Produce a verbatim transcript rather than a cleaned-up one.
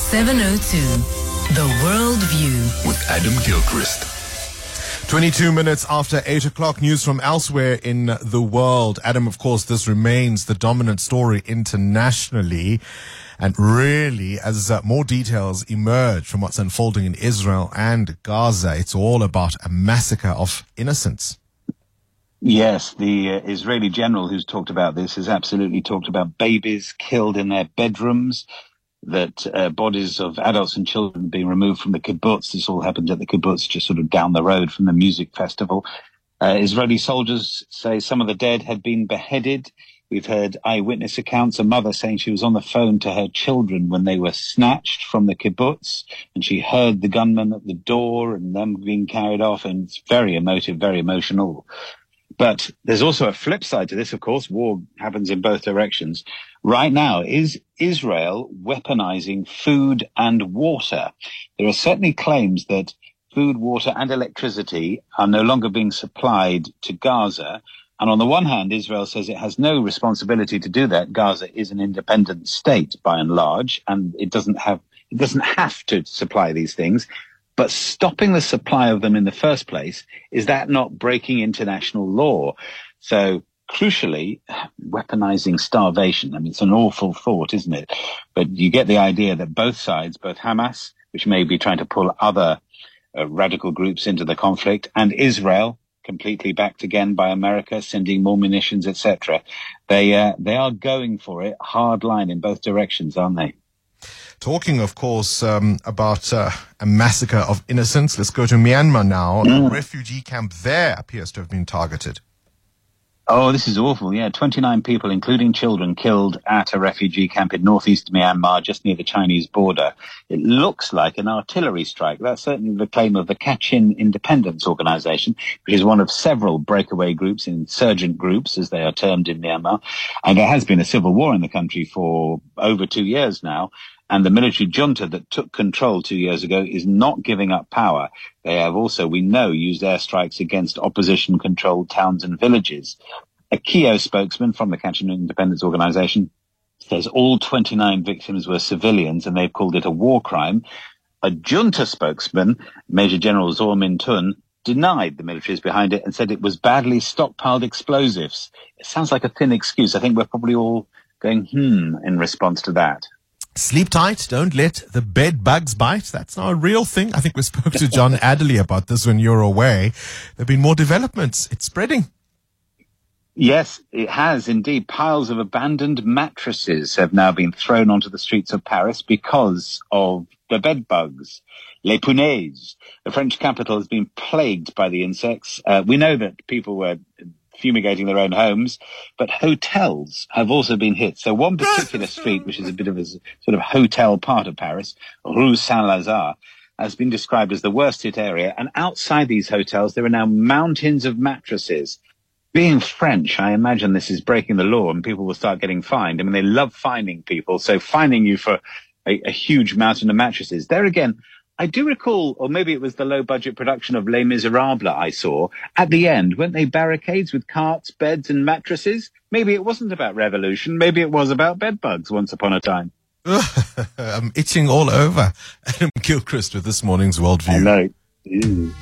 seven oh two, The World View with Adam Gilchrist. twenty-two minutes after eight o'clock, news from elsewhere in the world. Adam, of course, this remains the dominant story internationally. And really, as uh, more details emerge from what's unfolding in Israel and Gaza, it's all about a massacre of innocents. Yes, the uh, Israeli general who's talked about this has absolutely talked about babies killed in their bedrooms, that uh, bodies of adults and children being removed from the kibbutz. This all happened at the kibbutz, just sort of down the road from the music festival. Uh, Israeli soldiers say some of the dead had been beheaded. We've heard eyewitness accounts, a mother saying she was on the phone to her children when they were snatched from the kibbutz, and she heard the gunman at the door and them being carried off, and it's very emotive, very emotional. But there's also a flip side to this, of course. War happens in both directions. Right now, is Israel weaponizing food and water? There are certainly claims that food, water, and electricity are no longer being supplied to Gaza. And on the one hand, Israel says it has no responsibility to do that. Gaza is an independent state by and large, and it doesn't have, it doesn't have to supply these things. But stopping the supply of them in the first place, is that not breaking international law? So crucially, weaponizing starvation. I mean, it's an awful thought, isn't it? But you get the idea that both sides, both Hamas, which may be trying to pull other uh, radical groups into the conflict, and Israel, completely backed again by America, sending more munitions, et cetera. They, uh, they are going for it hard line in both directions, aren't they? Talking, of course, um, about uh, a massacre of innocents, let's go to Myanmar now. Mm. A refugee camp there appears to have been targeted. Oh, this is awful, yeah. twenty-nine people, including children, killed at a refugee camp in northeast Myanmar, just near the Chinese border. It looks like an artillery strike. That's certainly the claim of the Kachin Independence Organization, which is one of several breakaway groups, insurgent groups, as they are termed in Myanmar. And there has been a civil war in the country for over two years now. And the military junta that took control two years ago is not giving up power. They have also, we know, used airstrikes against opposition-controlled towns and villages. A K I O spokesman from the Kachin Independence Organization says all twenty-nine victims were civilians, and they've called it a war crime. A junta spokesman, Major General Zaw Min Tun, denied the military is behind it and said it was badly stockpiled explosives. It sounds like a thin excuse. I think we're probably all going, hmm, in response to that. Sleep tight. Don't let the bed bugs bite. That's not a real thing. I think we spoke to John Adderley about this when you were away. There have been more developments. It's spreading. Yes, it has indeed. Piles of abandoned mattresses have now been thrown onto the streets of Paris because of the bed bugs, les punaises. The French capital has been plagued by the insects. Uh, we know that people were fumigating their own homes, but hotels have also been hit. So one particular street, which is a bit of a sort of hotel part of Paris, Rue Saint-Lazare, has been described as the worst hit area. And outside these hotels, there are now mountains of mattresses. Being French, I imagine this is breaking the law and people will start getting fined. I mean, they love fining people. So fining you for a, a huge mountain of mattresses. There again, I do recall, or maybe it was the low-budget production of Les Miserables I saw. At the end, weren't they barricades with carts, beds, and mattresses? Maybe it wasn't about revolution. Maybe it was about bedbugs once upon a time. I'm itching all over. Adam Gilchrist with this morning's World View. Hello. Ew.